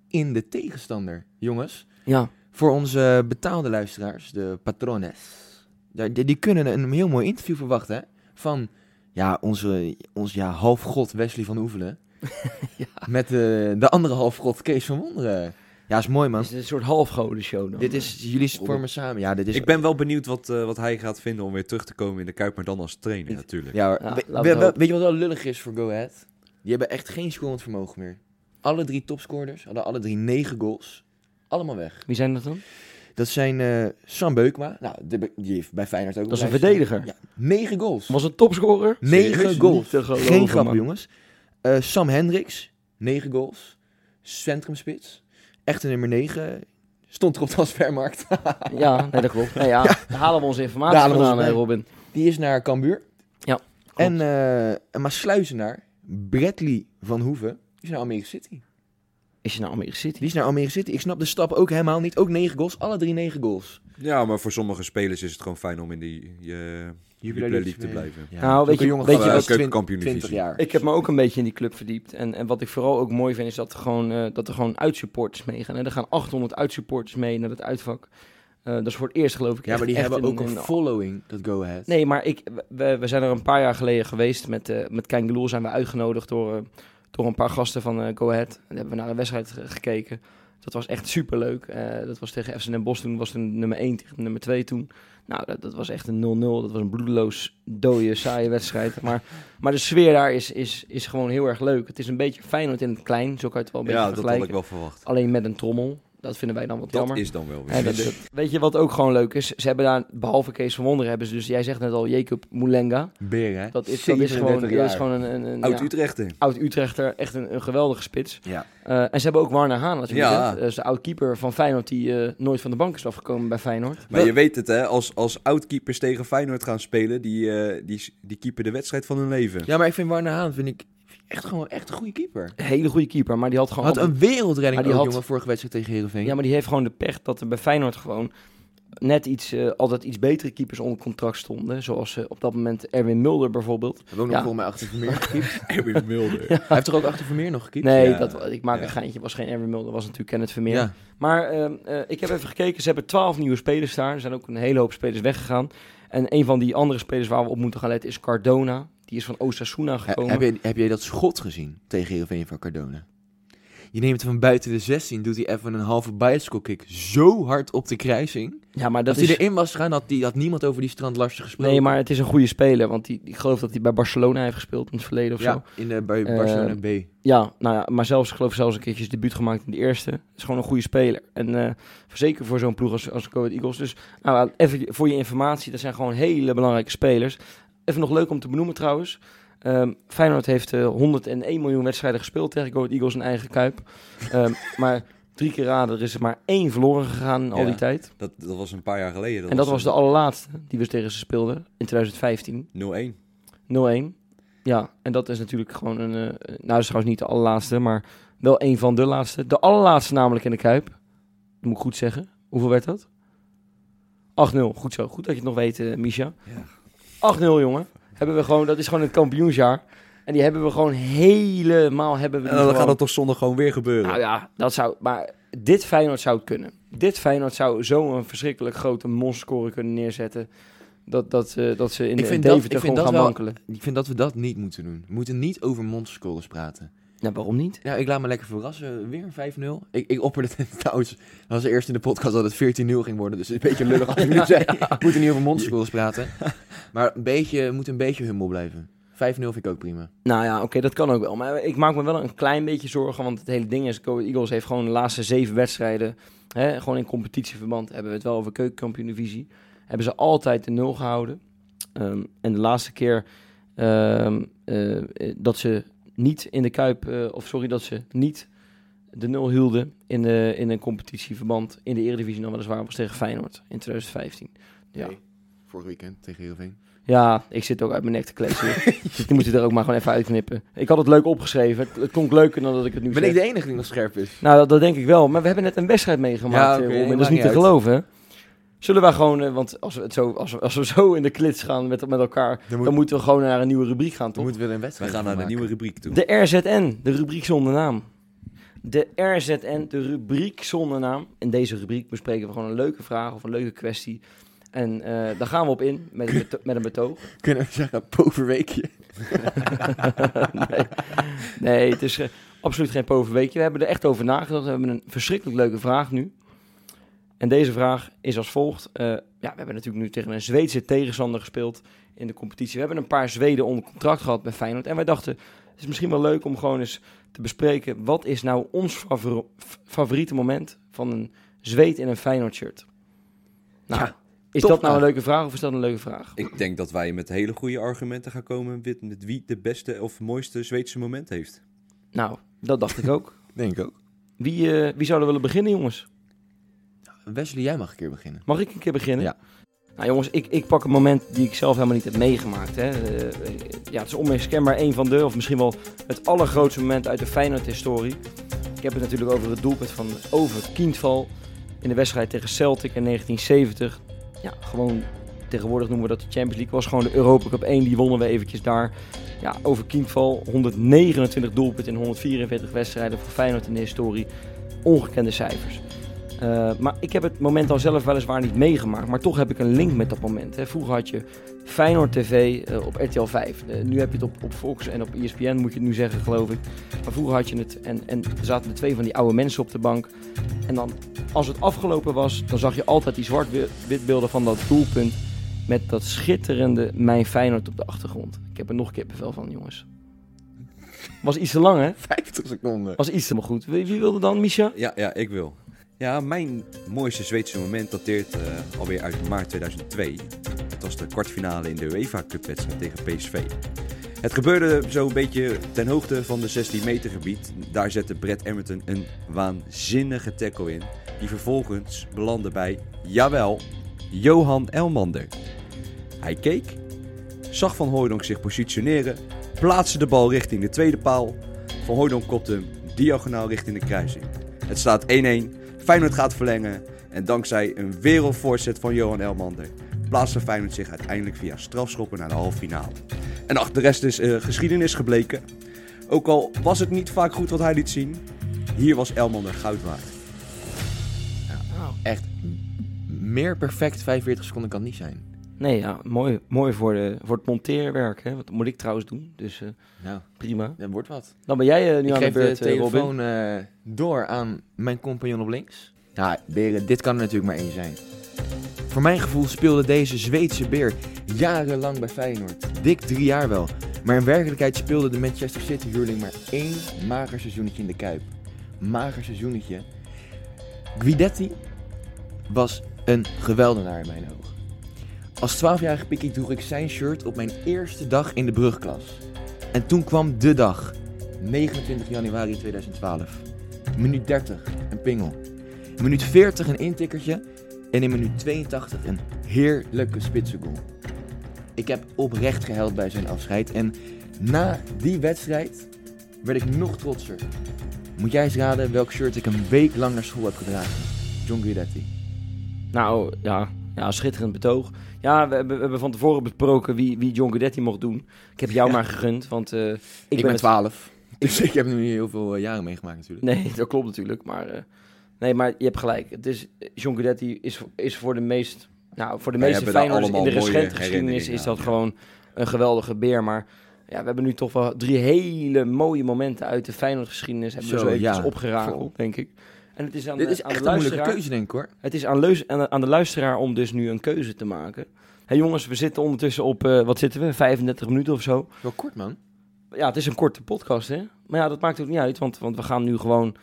in de tegenstander, jongens. Ja. Voor onze betaalde luisteraars, de patrones. Die, die kunnen een heel mooi interview verwachten, hè. Van... Ja, onze, onze ja, halfgod Wesley van Oevelen. Ja. Met de, de andere halfgod Kees van Wonderen. Ja, is mooi, man. Is dit een soort halfgodenshow dan? Dit is, jullie vormen samen. Ja, dit is... Ik ben wel benieuwd wat, uh, wat hij gaat vinden om weer terug te komen in de Kuip, maar dan als trainer natuurlijk. Ja, ja, we, we, we, we, weet je wat wel lullig is voor Go Ahead? Die hebben echt geen scorend vermogen meer. Alle drie topscorers hadden alle drie negen goals. Allemaal weg. Wie zijn dat dan? Dat zijn uh, Sam Beukema. Nou, de, die heeft bij Feyenoord ook... Dat is een verdediger. Ja, negen goals. Was een topscorer. Negen goals. Geen grap, jongens. Uh, Sam Hendricks. Negen goals. Centrumspits. Echte nummer negen. Stond er op de transfermarkt. Ja, nee, dat klopt. Nee, ja, ja. Daar halen we onze informatie daar vandaan, hè, Robin. Die is naar Cambuur. Ja, en, uh, en maar sluizenaar. Bradley van Hoeven. Die is naar Almere City. Is je naar Almere City? Die is naar Almere City. Ik snap de stap ook helemaal niet. Ook negen goals. Alle drie negen goals. Ja, maar voor sommige spelers is het gewoon fijn om in die uh, Jupiler League te blijven. Ja. Nou, weet je, jongen, weet je, dat is twintig jaar. Ik heb me ook een beetje in die club verdiept. En, en wat ik vooral ook mooi vind, is dat er gewoon, uh, dat er gewoon uitsupporters meegaan. En er gaan achthonderd uitsupporters mee naar het uitvak. Uh, dat is voor het eerst, geloof ik. Ja, maar die hebben een, ook een, een following, dat Go Ahead. Nee, maar ik, we, we zijn er een paar jaar geleden geweest. Met, uh, met Kein Geloel zijn we uitgenodigd door, uh, door een paar gasten van uh, Go Ahead. En dan hebben we naar de wedstrijd ge- gekeken. Dat was echt superleuk. Uh, dat was tegen F C Den Bosch toen. Was toen nummer één tegen nummer twee toen. Nou, dat, dat was echt een nul nul. Dat was een bloedeloos, dode, saaie wedstrijd. Maar, maar de sfeer daar is, is, is gewoon heel erg leuk. Het is een beetje Feyenoord in het klein. Zo kan je het wel een beetje ja, vergelijken. Ja, dat had ik wel verwacht. Alleen met een trommel. Dat vinden wij dan wat dat jammer. Dat is dan wel weer. Dat, dat, weet je wat ook gewoon leuk is? Ze hebben daar, behalve Kees van Wonderen, hebben ze dus... Jij zegt net al, Jacob Moulenga. Beer, hè? Dat is, dat is gewoon, dat is gewoon een... een, een Oud-Utrechter. Ja, Oud-Utrechter. Echt een, een geweldige spits. Ja. Uh, en ze hebben ook Warner Hahn natuurlijk. Ja. Dat is de oud-keeper van Feyenoord die uh, nooit van de bank is afgekomen bij Feyenoord. Maar dat... je weet het, hè? Als, als oud-keepers tegen Feyenoord gaan spelen, die, uh, die, die keeper de wedstrijd van hun leven. Ja, maar ik vind Warner Hahn, vind ik... Echt gewoon echt een goede keeper. Een hele goede keeper, maar die had gewoon... Had een wereldredding ook, die had... jongen, vorige wedstrijd tegen Heerenveen. Ja, maar die heeft gewoon de pech dat er bij Feyenoord gewoon net iets, uh, altijd iets betere keepers onder contract stonden. Zoals uh, op dat moment Erwin Mulder bijvoorbeeld. Hij ook nog volgens mij achter Vermeer gekiept. Erwin Mulder. Ja. Hij heeft toch ook achter Vermeer nog gekiept? Nee, ja. dat, ik maak ja. een geintje. Was geen Erwin Mulder, was natuurlijk Kenneth Vermeer. Ja. Maar uh, uh, ik heb even gekeken. Ze hebben twaalf nieuwe spelers daar. Er zijn ook een hele hoop spelers weggegaan. En een van die andere spelers waar we op moeten gaan letten is Cardona. Die is van Osasuna gekomen. Heb jij, heb jij dat schot gezien tegen Heerenveen van Cardona? Je neemt van buiten de zestien, doet hij even een halve bicycle kick zo hard op de kruising. Ja, maar dat Als is... hij erin was gaan, had, die, had niemand over die Strand Larsen gesproken. Nee, maar het is een goede speler, want die, ik geloof dat hij bij Barcelona heeft gespeeld in het verleden of ja, zo. Ja, in de, bij uh, Barcelona B. Ja, nou ja, maar zelfs, ik geloof zelfs een keertje zijn debuut gemaakt in de eerste. Het is gewoon een goede speler. En uh, zeker voor zo'n ploeg als, als Go Ahead Eagles. Dus nou, even voor je informatie, dat zijn gewoon hele belangrijke spelers. Even nog leuk om te benoemen trouwens. Um, Feyenoord heeft uh, honderdéén miljoen wedstrijden gespeeld tegen Go Ahead Eagles in eigen Kuip. Um, maar drie keer raden, er is er maar één verloren gegaan in ja, al die tijd. Dat, dat was een paar jaar geleden. Dat en dat was, was de allerlaatste die we tegen ze speelden in twintig vijftien. nul één. nul één. Ja, en dat is natuurlijk gewoon een... Uh, nou, dat is trouwens niet de allerlaatste, maar wel een van de laatste. De allerlaatste namelijk in de Kuip. Dat moet ik goed zeggen. Hoeveel werd dat? acht nul. Goed zo. Goed dat je het nog weet, uh, Misha. Ja. acht nul, jongen. Hebben we gewoon, dat is gewoon het kampioensjaar. En die hebben we gewoon helemaal... Hebben we en dan gewoon... gaat dat toch zondag gewoon weer gebeuren? Nou ja, dat zou... Maar dit Feyenoord zou het kunnen. Dit Feyenoord zou zo'n verschrikkelijk grote monsterscore kunnen neerzetten. Dat, dat, uh, dat ze in de Deventer gewoon gaan wel, wankelen. Ik vind dat we dat niet moeten doen. We moeten niet over monsterscores praten. Nou, waarom niet? Nou, ik laat me lekker verrassen. Weer een vijf nul. Ik, ik opperde het trouwens als eerst in de podcast dat het veertien nul ging worden. Dus een beetje lullig als ik nu zei. Ik moet er niet over monsterscores praten. Maar een beetje, moet een beetje humble blijven. vijf nul vind ik ook prima. Nou ja, oké, okay, dat kan ook wel. Maar ik maak me wel een klein beetje zorgen. Want het hele ding is, Go Ahead Eagles heeft gewoon de laatste zeven wedstrijden. Hè, gewoon in competitieverband hebben we het wel over keukenkampioen-divisie. Hebben ze altijd de nul gehouden. Um, en de laatste keer um, uh, dat ze... niet in de Kuip, uh, of sorry, dat ze niet de nul hielden in, de, in een competitieverband in de Eredivisie, dan weliswaar was tegen Feyenoord in twintig vijftien. Ja. Nee, vorig weekend tegen Heerenveen. Ja, ik zit ook uit mijn nek te kletsen. Die moet je er ook maar gewoon even uitknippen. Ik had het leuk opgeschreven. Het, het klonk leuker dan dat ik het nu ben zeg. Ben ik de enige die nog scherp is? Nou, dat, dat denk ik wel. Maar we hebben net een wedstrijd meegemaakt, ja, okay, Robin. Dat is niet te uit. geloven. Zullen we gewoon, want als we, het zo, als we, als we zo in de klits gaan met, met elkaar, dan, moet, dan moeten we gewoon naar een nieuwe rubriek gaan, toch? Dan moeten we een wedstrijd we gaan naar maken. Een nieuwe rubriek toe. De R Z N, de rubriek zonder naam. De R Z N, de rubriek zonder naam. In deze rubriek bespreken we gewoon een leuke vraag of een leuke kwestie. En uh, daar gaan we op in, met een, beto- met een betoog. Kunnen we zeggen, poverweekje? nee. nee, het is uh, absoluut geen poverweekje. We hebben er echt over nagedacht. We hebben een verschrikkelijk leuke vraag nu. En deze vraag is als volgt. Uh, ja, we hebben natuurlijk nu tegen een Zweedse tegenstander gespeeld in de competitie. We hebben een paar Zweden onder contract gehad bij Feyenoord. En wij dachten, het is misschien wel leuk om gewoon eens te bespreken... wat is nou ons favor- favoriete moment van een Zweed in een Feyenoord-shirt? Nou, ja, is dat nou vraag. Een leuke vraag of is dat een leuke vraag? Ik denk dat wij met hele goede argumenten gaan komen... met wie de beste of mooiste Zweedse moment heeft. Nou, dat dacht ik ook. Denk ik ook. Wie, uh, wie zou er willen beginnen, jongens? Wesley, jij mag een keer beginnen. Mag ik een keer beginnen? Ja. Nou jongens, ik, ik pak een moment die ik zelf helemaal niet heb meegemaakt. Hè. Uh, ja, het is onmiskenbaar een van de, of misschien wel het allergrootste moment uit de Feyenoord-historie. Ik heb het natuurlijk over het doelpunt van Ove Kindvall in de wedstrijd tegen Celtic in negentien zeventig. Ja, gewoon tegenwoordig noemen we dat de Champions League. Was gewoon de Europa Cup één, die wonnen we eventjes daar. Ja, Ove Kindvall, honderdnegenentwintig doelpunten in honderdvierenveertig wedstrijden voor Feyenoord in de historie. Ongekende cijfers. Uh, maar ik heb het moment dan zelf weliswaar niet meegemaakt. Maar toch heb ik een link met dat moment. Hè. Vroeger had je Feyenoord T V uh, op R T L vijf. Uh, nu heb je het op, op Fox en op E S P N, moet je het nu zeggen, geloof ik. Maar vroeger had je het en, en zaten er twee van die oude mensen op de bank. En dan, als het afgelopen was, dan zag je altijd die zwart-witbeelden van dat doelpunt. Met dat schitterende Mijn Feyenoord op de achtergrond. Ik heb er nog kippenvel van, jongens. Was iets te lang, hè? vijftig seconden. Was iets te maar goed. Wie, wie wilde dan, Misha? Ja, ja, ik wil. Ja, mijn mooiste Zweedse moment dateert uh, alweer uit maart tweeduizend twee. Het was de kwartfinale in de UEFA Cup-wedstrijd tegen P S V. Het gebeurde zo'n beetje ten hoogte van de zestien meter gebied. Daar zette Brett Emerton een waanzinnige tackle in. Die vervolgens belandde bij, jawel, Johan Elmander. Hij keek, zag Van Hooydonk zich positioneren, plaatste de bal richting de tweede paal. Van Hooydonk kopte hem diagonaal richting de kruising. Het staat één-één, Feyenoord gaat verlengen en dankzij een wereldvoorzet van Johan Elmander plaatste Feyenoord zich uiteindelijk via strafschoppen naar de halve finale. En ach, de rest is uh, geschiedenis gebleken. Ook al was het niet vaak goed wat hij liet zien, hier was Elmander goud waard. Ja, echt meer perfect vijfenveertig seconden kan niet zijn. Nee, ja, mooi, mooi voor, de, voor het monteerwerk. Hè? Wat moet ik trouwens doen? Dus uh, nou, prima. Dat wordt wat. Dan ben jij uh, nu ik aan de beurt, de telefoon uh, door aan mijn compagnon op links. Ja, beren, dit kan er natuurlijk maar één zijn. Voor mijn gevoel speelde deze Zweedse beer jarenlang bij Feyenoord. Dik drie jaar wel. Maar in werkelijkheid speelde de Manchester City-huurling maar één mager seizoenetje in de Kuip. Mager seizoenetje. Guidetti was een geweldenaar in mijn ogen. Als twaalfjarige pikkie droeg ik zijn shirt op mijn eerste dag in de brugklas. En toen kwam de dag, negenentwintig januari tweeduizend twaalf. Minuut dertig, een pingel. Minuut veertig, een intikkertje. En in minuut tweeëntachtig, een heerlijke spitsengoal. Ik heb oprecht gehuild bij zijn afscheid. En na die wedstrijd werd ik nog trotser. Moet jij eens raden welk shirt ik een week lang naar school heb gedragen? John Guidetti. Nou, ja... Ja, schitterend betoog. Ja, we hebben, we hebben van tevoren besproken wie, wie John Guidetti mocht doen. Ik heb jou ja. maar gegund, want uh, ik, ik ben twaalf. Dus ik heb nu niet heel veel uh, jaren meegemaakt natuurlijk. Nee, dat klopt natuurlijk. Maar, uh, nee, maar je hebt gelijk. Het is, John Guidetti is, is voor de, meest, nou, voor de ja, meeste Feyenoorders in de recente geschiedenis is dat ja. gewoon een geweldige beer. Maar ja, we hebben nu toch wel drie hele mooie momenten uit de Feyenoordgeschiedenis hebben we zo eventjes ja. opgerakeld, denk ik. En het is aan, Dit is aan echt de een moeilijke keuze, denk ik, hoor. Het is aan, leus, aan, aan de luisteraar om dus nu een keuze te maken. Hé, jongens, we zitten ondertussen op, uh, wat zitten we, vijfendertig minuten of zo. Wel kort, man. Ja, het is een korte podcast, hè. Maar ja, dat maakt ook niet uit, want, want we gaan nu gewoon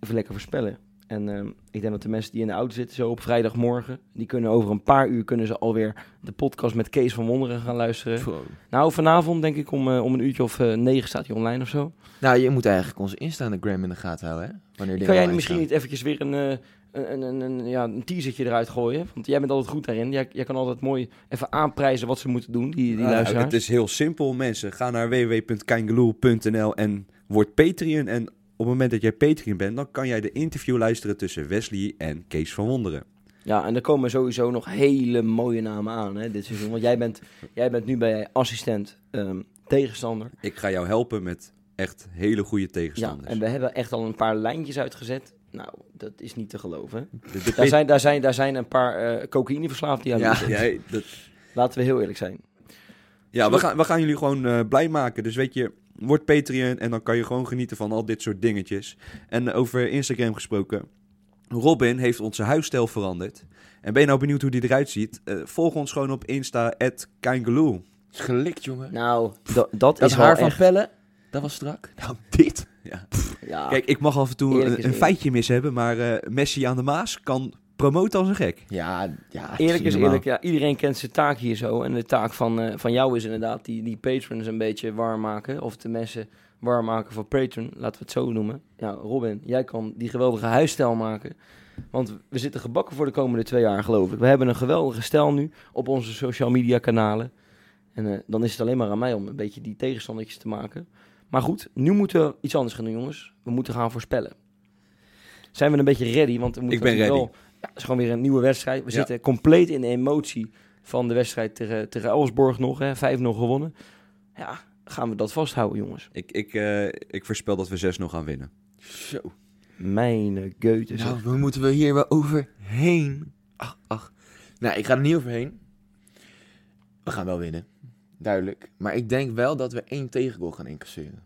even lekker voorspellen. En uh, ik denk dat de mensen die in de auto zitten, zo op vrijdagmorgen, die kunnen over een paar uur kunnen ze alweer de podcast met Kees van Wonderen gaan luisteren. Wow. Nou, vanavond denk ik om, uh, om een uurtje of uh, negen staat hij online of zo. Nou, je moet eigenlijk onze Instagram in de gaten houden, hè? Wanneer kan jij misschien niet eventjes weer een, uh, een, een, een, ja, een teasertje eruit gooien? Want jij bent altijd goed daarin. Jij, jij kan altijd mooi even aanprijzen wat ze moeten doen, die, die ah, luisteraars. Het is heel simpel, mensen. Ga naar w w w punt kein geloel punt n l en word Patreon en... Op het moment dat jij Patreon bent, dan kan jij de interview luisteren tussen Wesley en Kees van Wonderen. Ja, en er komen sowieso nog hele mooie namen aan, hè, dit seizoen. Want jij bent, jij bent nu bij assistent um, tegenstander. Ik ga jou helpen met echt hele goede tegenstanders. Ja, en we hebben echt al een paar lijntjes uitgezet. Nou, dat is niet te geloven. De, de daar, zijn, daar, zijn, daar zijn een paar uh, cocaïneverslaafden die aan ja, jij, dat... Laten we heel eerlijk zijn. Ja, we gaan, we gaan jullie gewoon uh, blij maken. Dus weet je... Word Patreon en dan kan je gewoon genieten van al dit soort dingetjes. En over Instagram gesproken. Robin heeft onze huisstijl veranderd. En ben je nou benieuwd hoe die eruit ziet? Uh, volg ons gewoon op Insta, at Kein Geloel. Het is gelikt, jongen. Nou, d- dat, dat is haar van echt... Pellen. Dat was strak. Nou, dit. Ja. Ja. Kijk, ik mag af en toe een, een feitje mis hebben, maar uh, Messi aan de Maas kan... Promoten als een gek. Ja, ja eerlijk is, is eerlijk. Ja, iedereen kent zijn taak hier zo. En de taak van, uh, van jou is inderdaad die, die patrons een beetje warm maken. Of de mensen warm maken voor patron. Laten we het zo noemen. Ja, Robin, jij kan die geweldige huisstijl maken. Want we zitten gebakken voor de komende twee jaar, geloof ik. We hebben een geweldige stijl nu op onze social media kanalen. En uh, dan is het alleen maar aan mij om een beetje die tegenstandertjes te maken. Maar goed, nu moeten we iets anders gaan doen, jongens. We moeten gaan voorspellen. Zijn we een beetje ready? Want we moeten ik ben ready. Wel Ja, het is gewoon weer een nieuwe wedstrijd. We ja. zitten compleet in de emotie van de wedstrijd tegen, tegen Elfsborg nog. Hè? vijf nul gewonnen. Ja, gaan we dat vasthouden, jongens? Ik, ik, uh, ik voorspel dat we zes nul gaan winnen. Zo. Mijn geute. Nou, dan moeten we hier wel overheen. Ach, ach. Nou, ik ga er niet overheen. We gaan wel winnen. Duidelijk. Maar ik denk wel dat we één tegengoal gaan incasseren.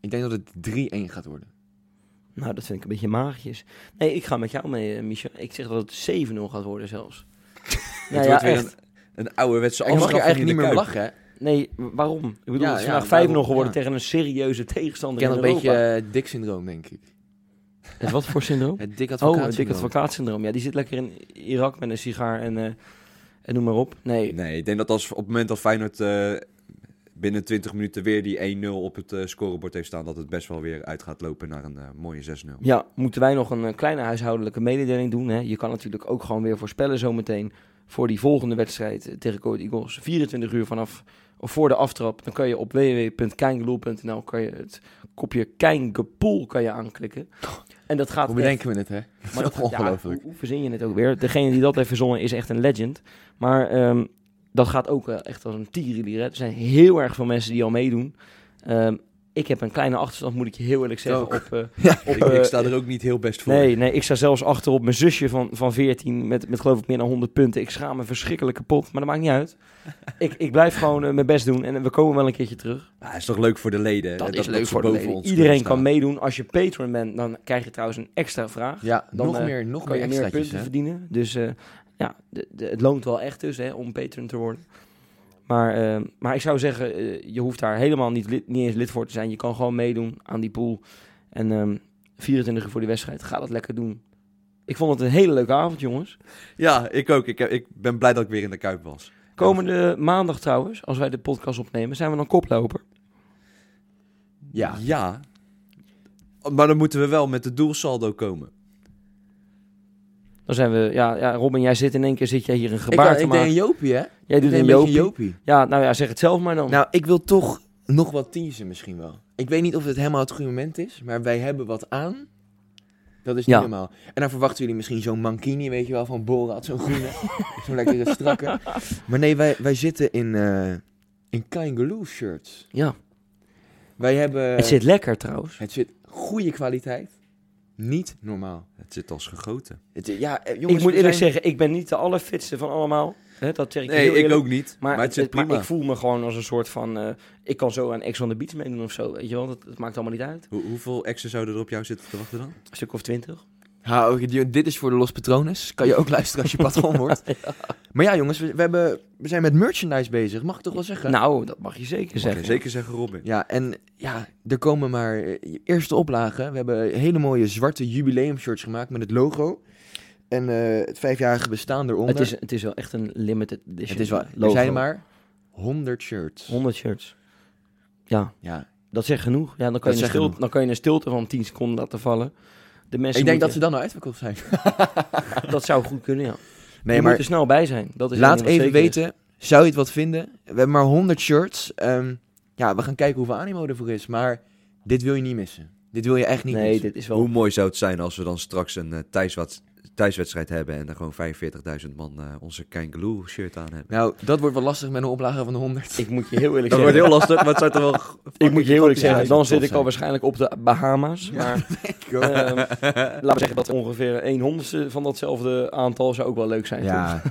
Ik denk dat het drie-één gaat worden. Nou, dat vind ik een beetje maagjes. Nee, ik ga met jou mee, Michel. Ik zeg dat het zeven-nul gaat worden zelfs. Nou, ja, echt. Een, een ouderwetse afschap. Ik mag je eigenlijk niet meer lachen, hè? Nee, waarom? Ik bedoel, ja, het is vandaag ja, vijf-nul geworden ja. tegen een serieuze tegenstander in Europa. Ik ken een beetje uh, Dick-syndroom, denk ik. Het wat voor syndroom? Het dik advocaat syndroom. Oh, het dik advocaat syndroom. Ja, die zit lekker in Irak met een sigaar en, uh, en noem maar op. Nee. nee, ik denk dat als op het moment dat Feyenoord uh, binnen twintig minuten weer die één-nul op het uh, scorebord heeft staan, dat het best wel weer uit gaat lopen naar een uh, mooie zes-nul. Ja, moeten wij nog een uh, kleine huishoudelijke mededeling doen. Hè? Je kan natuurlijk ook gewoon weer voorspellen zometeen voor die volgende wedstrijd uh, tegen Go Ahead Eagles. vierentwintig uur vanaf, of voor de aftrap, dan kan je op w w w punt kein geloel punt n l kan je het kopje Kein Geloel kan je aanklikken. En dat gaat hoe bedenken echt... we het, hè? Maar dat ongelooflijk. Ja, hoe verzin je het ook weer? Degene die dat heeft verzonnen is echt een legend. Maar um, dat gaat ook uh, echt als een tierenlier. Er zijn heel erg veel mensen die al meedoen. Um, ik heb een kleine achterstand, moet ik je heel eerlijk zeggen. Op, uh, ja, op, ik, uh, ik sta er ook niet heel best voor. Nee, nee, ik sta zelfs achter op mijn zusje van, van veertien met, met geloof ik meer dan honderd punten. Ik schaam me verschrikkelijk kapot, maar dat maakt niet uit. ik, ik blijf gewoon uh, mijn best doen en we komen wel een keertje terug. Het ja, is toch leuk voor de leden? Dat, dat is leuk dat voor de leden. Iedereen kan meedoen. Als je patron bent, dan krijg je trouwens een extra vraag. Ja, dan nog uh, meer, nog kan meer, je meer punten hè? Verdienen. Dus uh, ja, de, de, het loont wel echt dus hè, om patron te worden. Maar, uh, maar ik zou zeggen, uh, je hoeft daar helemaal niet, lid, niet eens lid voor te zijn. Je kan gewoon meedoen aan die pool. En um, vierentwintig uur voor die wedstrijd, ga dat lekker doen. Ik vond het een hele leuke avond, jongens. Ja, ik ook. Ik, ik ben blij dat ik weer in de Kuip was. Komende maandag trouwens, als wij de podcast opnemen, zijn we dan koploper? Ja. Ja. Maar dan moeten we wel met de doelsaldo komen. Dan zijn we, ja, ja, Robin, jij zit in één keer zit jij hier een gebaar ik, te ik maken. Ik deed een jopie, hè? Jij doet een jopie. jopie. Ja, nou ja, zeg het zelf maar dan. Nou, ik wil toch nog wat teasen misschien wel. Ik weet niet of het helemaal het goede moment is, maar wij hebben wat aan. Dat is niet ja. normaal. En dan verwachten jullie misschien zo'n mankini, weet je wel, van Borat, zo'n groene. Zo'n lekkere strakke. Maar nee, wij, wij zitten in, uh, in Kein Geloel shirts. Ja. Wij hebben... Het zit lekker trouwens. Het zit goede kwaliteit. Niet normaal. Het zit als gegoten. Het, ja, jongens, ik moet eerlijk zijn... zeggen, ik ben niet de allerfitste van allemaal. Hè, dat zeg ik nee, heel ik eerlijk. Ook niet. Maar, maar het, het zit prima. Maar ik voel me gewoon als een soort van... Uh, ik kan zo aan Ex on the Beach meedoen of zo. Weet je wel, dat, dat maakt allemaal niet uit. Hoe, hoeveel exen zouden er op jou zitten te wachten dan? Een stuk of twintig. Ha, okay, dit is voor de Los Patrones. Kan je ook luisteren als je patron wordt. Ja. Maar ja, jongens, we, we, hebben, we zijn met merchandise bezig. Mag ik toch wel zeggen? Nou, dat mag je zeker mag zeggen. Je zeker zeggen, Robin. Ja, en ja, er komen maar eerste oplagen. We hebben hele mooie zwarte jubileumshirts gemaakt met het logo. En uh, het vijfjarige bestaan eronder. Het is, het is wel echt een limited edition. Het is wel, er zijn maar honderd shirts. honderd shirts. Ja, ja. Dat zegt genoeg. Ja, dan kan, je een, stilte, genoeg. dan kan je een stilte van tien seconden laten vallen. De mensen ik denk moeten... dat ze dan al uitverkocht zijn. Dat zou goed kunnen, ja. Nee, je maar... moet er snel bij zijn. Dat is laat even weten, is. Zou je het wat vinden? We hebben maar honderd shirts. Um, ja, we gaan kijken hoeveel animo ervoor is. Maar dit wil je niet missen. Dit wil je echt niet nee, missen. Dit is wel... Hoe mooi zou het zijn als we dan straks een uh, thuiswat... thuiswedstrijd hebben en dan gewoon vijfenveertigduizend man uh, onze Kein Geloel shirt aan hebben. Nou, dat wordt wel lastig met een oplage van de honderd. Ik moet je heel eerlijk dat zeggen. Dat wordt heel lastig, maar het zou toch wel... G- ik moet je heel eerlijk zeggen, dan zit ik al waarschijnlijk op de Bahama's. Ja, maar um, laten we zeggen dat ongeveer een honderdste van datzelfde aantal zou ook wel leuk zijn. Ja.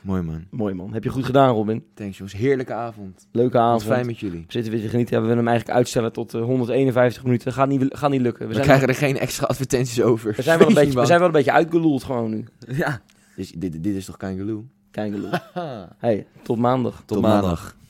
Mooi man. Mooi man. Heb je goed gedaan, Robin. Thanks jongens. Heerlijke avond. Leuke avond. Fijn met jullie. We zitten weer te genieten. Ja, we willen hem eigenlijk uitstellen tot uh, honderdeenenvijftig minuten. Gaat niet, gaat niet lukken. We, we zijn krijgen wel... er geen extra advertenties over. We zijn wel een beetje, we zijn wel een beetje uitgeloeld gewoon nu. Ja. Dus dit, dit is toch Kein Geloel? Kein Geloel. Hey, tot maandag. Tot, tot maandag. maandag.